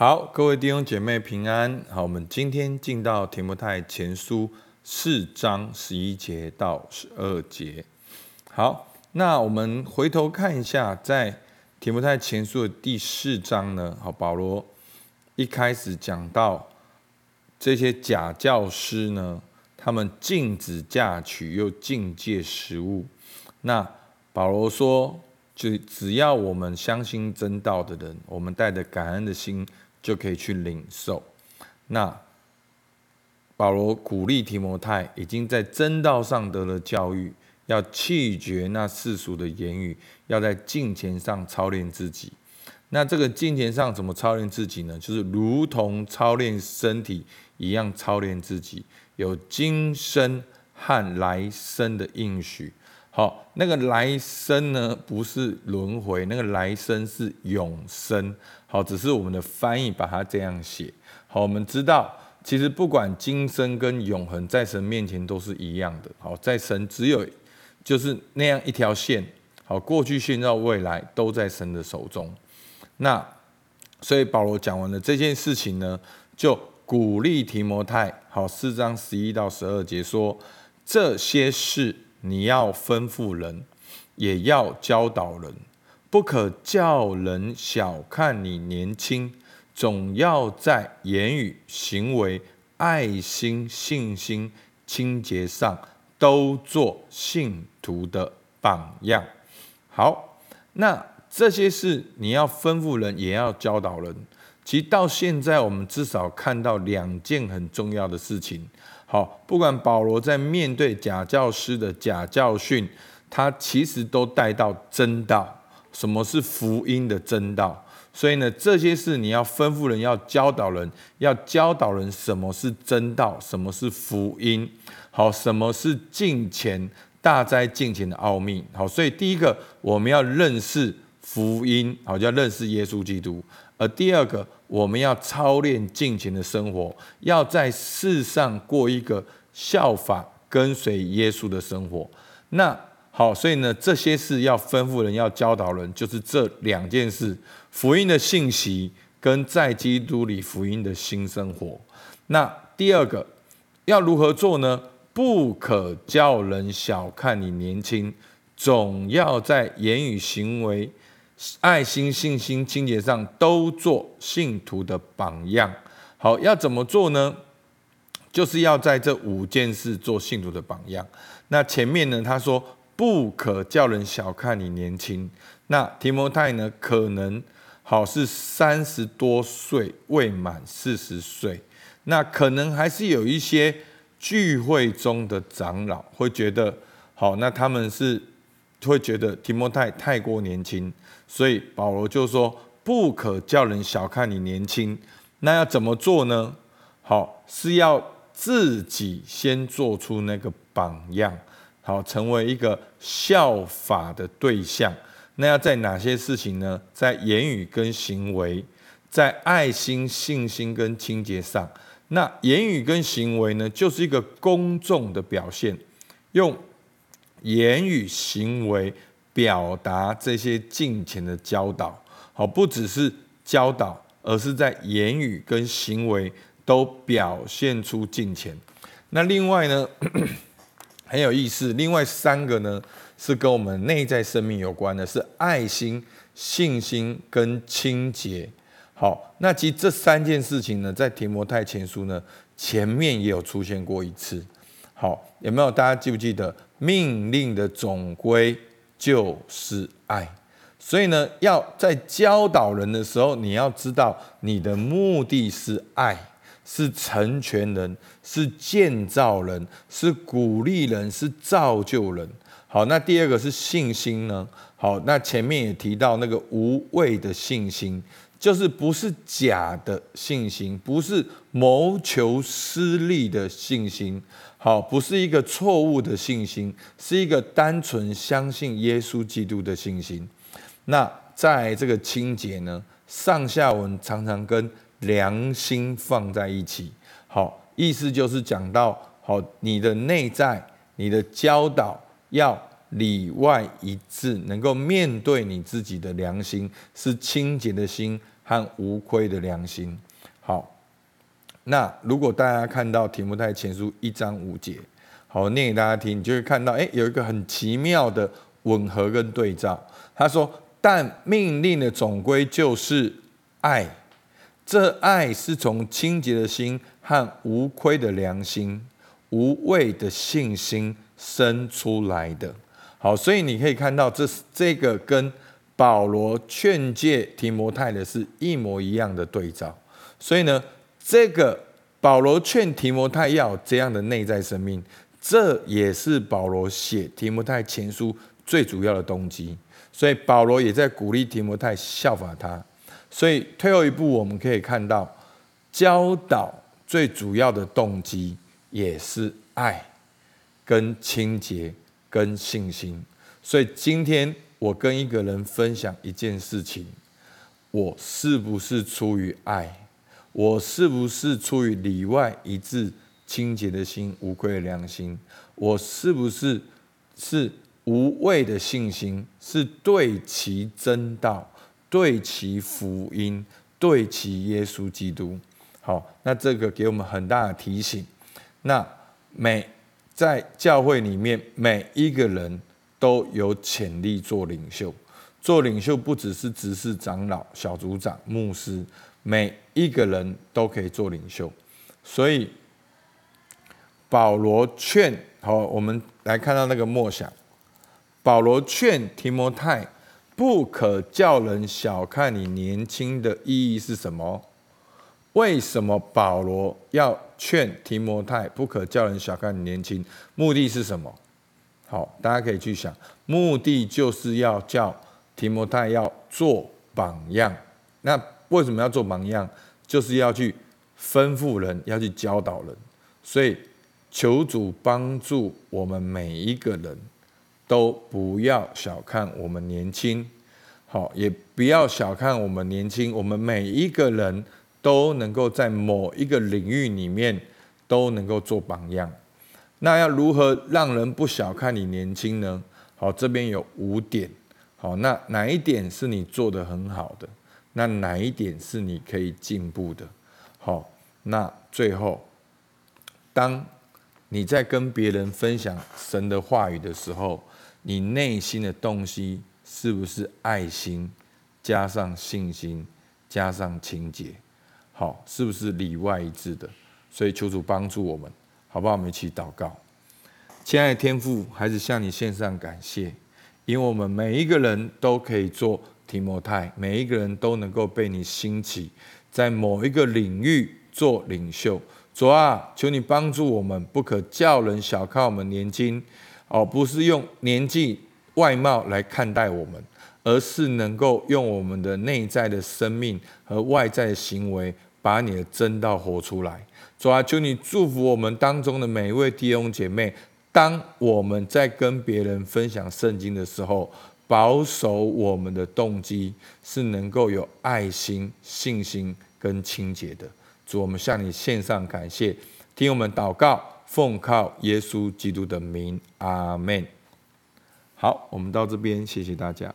好，各位弟兄姐妹平安。好，我们今天进到提摩太前书4章11节到12节。好，那我们回头看一下，在提摩太前书的第4章呢，好，保罗一开始讲到这些假教师呢，他们禁止嫁娶，又禁戒食物。那保罗说，就只要我们相信真道的人，我们带着感恩的心就可以去领受。那保罗鼓励提摩太已经在真道上得了教育，要弃绝那世俗的言语，要在敬虔上操练自己。那这个敬虔上怎么操练自己呢？就是如同操练身体一样操练自己，有今生和来生的应许。好，那个来生呢，不是轮回，那个来生是永生。好，只是我们的翻译把它这样写。好，我们知道，其实不管今生跟永恒，在神面前都是一样的。好，在神只有就是那样一条线。好，过去、现在、未来都在神的手中。那所以保罗讲完了这件事情呢，就鼓励提摩太。好，4章11到12节说，这些事你要吩咐人，也要教导人，不可叫人小看你年轻，总要在言语、行为、爱心、信心、清洁上都做信徒的榜样。好，那这些事你要吩咐人，也要教导人。其实到现在我们至少看到2件很重要的事情。好，不管保罗在面对假教师的假教训，他其实都带到真道，什么是福音的真道。所以呢，这些事你要吩咐人，要教导人，要教导人什么是真道，什么是福音。好，什么是敬虔，大哉敬虔的奥秘。好，所以第一个，我们要认识福音，好，就要认识耶稣基督。而第二个，我们要操练敬虔的生活，要在世上过一个效法跟随耶稣的生活。那好，所以呢，这些事要吩咐人，要教导人，就是这2件事：福音的信息跟在基督里福音的新生活。那第二个要如何做呢？不可叫人小看你年轻，总要在言语、行为、爱心、信心、清洁上都做信徒的榜样。好，要怎么做呢？就是要在这5件事做信徒的榜样。那前面呢，他说不可叫人小看你年轻。那提摩太呢，可能好是30多岁，未满40岁，那可能还是有一些聚会中的长老会觉得，好，那他们是会觉得提摩太太过年轻，所以保罗就说不可叫人小看你年轻。那要怎么做呢？好，是要自己先做出那个榜样，好，成为一个效法的对象。那要在哪些事情呢？在言语跟行为，在爱心、信心跟清洁上。那言语跟行为呢，就是一个公众的表现，用言语行为表达这些敬虔的教导。好，不只是教导，而是在言语跟行为都表现出敬虔。那另外呢，很有意思，另外3个呢是跟我们内在生命有关的，是爱心、信心跟清洁。好，那其实这3件事情呢，在提摩太前书呢前面也有出现过一次。好，有没有？大家记不记得？命令的总归就是爱。所以呢，要在教导人的时候，你要知道你的目的是爱，是成全人，是建造人，是鼓励人，是造就人。好，那第2个是信心呢。好，那前面也提到那个无畏的信心，就是不是假的信心，不是谋求私利的信心。好，不是一个错误的信心，是一个单纯相信耶稣基督的信心。那在这个清洁呢，上下文常常跟良心放在一起。好，意思就是讲到，好，你的内在、你的教导要里外一致，能够面对你自己的良心，是清洁的心和无愧的良心。好，那如果大家看到提摩太前书1章5节，好，念给大家听，你就会看到有一个很奇妙的吻合跟对照。他说，但命令的总归就是爱，这爱是从清洁的心和无亏的良心、无畏的信心生出来的。好，所以你可以看到这个跟保罗劝诫提摩太的是一模一样的对照。所以呢，这个保罗劝提摩太要有这样的内在生命，这也是保罗写提摩太前书最主要的动机。所以保罗也在鼓励提摩太效法他。所以退后一步，我们可以看到教导最主要的动机也是爱跟清洁跟信心。所以今天我跟一个人分享一件事情，我是不是出于爱？我是不是出于里外一致、清洁的心、无愧的良心？我是不是无畏的信心，是对其真道、对其福音、对其耶稣基督？好，那这个给我们很大的提醒。那在教会里面，每一个人都有潜力做领袖。做领袖不只是执事、长老、小组长、牧师，每一个人都可以做领袖。所以保罗劝，好，我们来看到那个默想，保罗劝提摩太不可叫人小看你年轻的意义是什么？为什么保罗要劝提摩太不可叫人小看你年轻？目的是什么？好，大家可以去想，目的就是要叫提摩太要做榜样。那为什么要做榜样？就是要去吩咐人，要去教导人。所以求主帮助我们每一个人都不要小看我们年轻，好，也不要小看我们年轻。我们每一个人都能够在某一个领域里面都能够做榜样。那要如何让人不小看你年轻呢？好，这边有5点。好，那哪一点是你做得很好的？那哪一点是你可以进步的？好，那最后，当你在跟别人分享神的话语的时候，你内心的东西是不是爱心加上信心加上清洁？好，是不是里外一致的？所以求主帮助我们，好不好？我们一起祷告。亲爱的天父，还是向你献上感谢，因为我们每一个人都可以做提摩太，每一个人都能够被你兴起，在某一个领域做领袖。主啊，求你帮助我们，不可叫人小看我们年轻，不是用年纪外貌来看待我们，而是能够用我们的内在的生命和外在的行为，把你的真道活出来。主啊，求你祝福我们当中的每一位弟兄姐妹，当我们在跟别人分享圣经的时候，保守我们的动机是能够有爱心、信心跟清洁的。主，我们向你献上感谢，听我们祷告，奉靠耶稣基督的名，阿们。好，我们到这边，谢谢大家。